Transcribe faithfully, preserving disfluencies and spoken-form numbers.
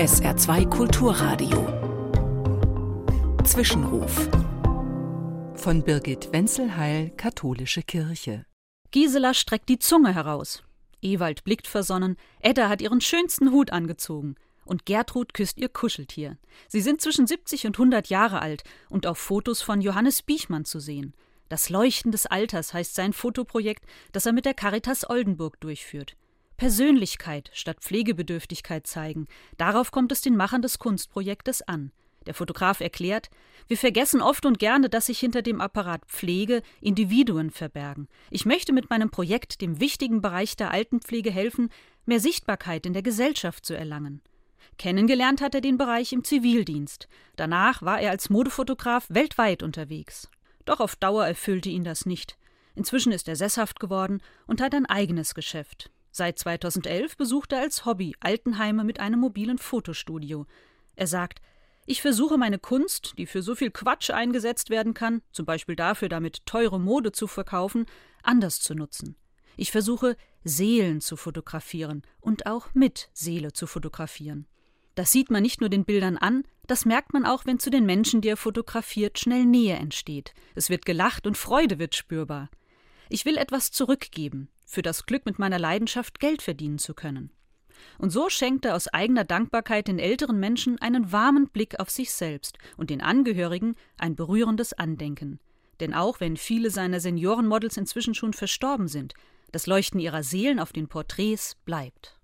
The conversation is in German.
S R zwei Kulturradio. Zwischenruf. Von Birgit Wenzel-Heil, Katholische Kirche. Gisela streckt die Zunge heraus. Ewald blickt versonnen. Edda hat ihren schönsten Hut angezogen. Und Gertrud küsst ihr Kuscheltier. Sie sind zwischen siebzig und hundert Jahre alt und auf Fotos von Johannes Biechmann zu sehen. Das Leuchten des Alters heißt sein Fotoprojekt, das er mit der Caritas Oldenburg durchführt. Persönlichkeit statt Pflegebedürftigkeit zeigen. Darauf kommt es den Machern des Kunstprojektes an. Der Fotograf erklärt, wir vergessen oft und gerne, dass sich hinter dem Apparat Pflege Individuen verbergen. Ich möchte mit meinem Projekt dem wichtigen Bereich der Altenpflege helfen, mehr Sichtbarkeit in der Gesellschaft zu erlangen. Kennengelernt hat er den Bereich im Zivildienst. Danach war er als Modefotograf weltweit unterwegs. Doch auf Dauer erfüllte ihn das nicht. Inzwischen ist er sesshaft geworden und hat ein eigenes Geschäft. Seit zweitausendelf besucht er als Hobby Altenheime mit einem mobilen Fotostudio. Er sagt, ich versuche meine Kunst, die für so viel Quatsch eingesetzt werden kann, zum Beispiel dafür, damit teure Mode zu verkaufen, anders zu nutzen. Ich versuche, Seelen zu fotografieren und auch mit Seele zu fotografieren. Das sieht man nicht nur den Bildern an, das merkt man auch, wenn zu den Menschen, die er fotografiert, schnell Nähe entsteht. Es wird gelacht und Freude wird spürbar. Ich will etwas zurückgeben, für das Glück mit meiner Leidenschaft Geld verdienen zu können. Und so schenkt er aus eigener Dankbarkeit den älteren Menschen einen warmen Blick auf sich selbst und den Angehörigen ein berührendes Andenken. Denn auch wenn viele seiner Seniorenmodels inzwischen schon verstorben sind, das Leuchten ihrer Seelen auf den Porträts bleibt.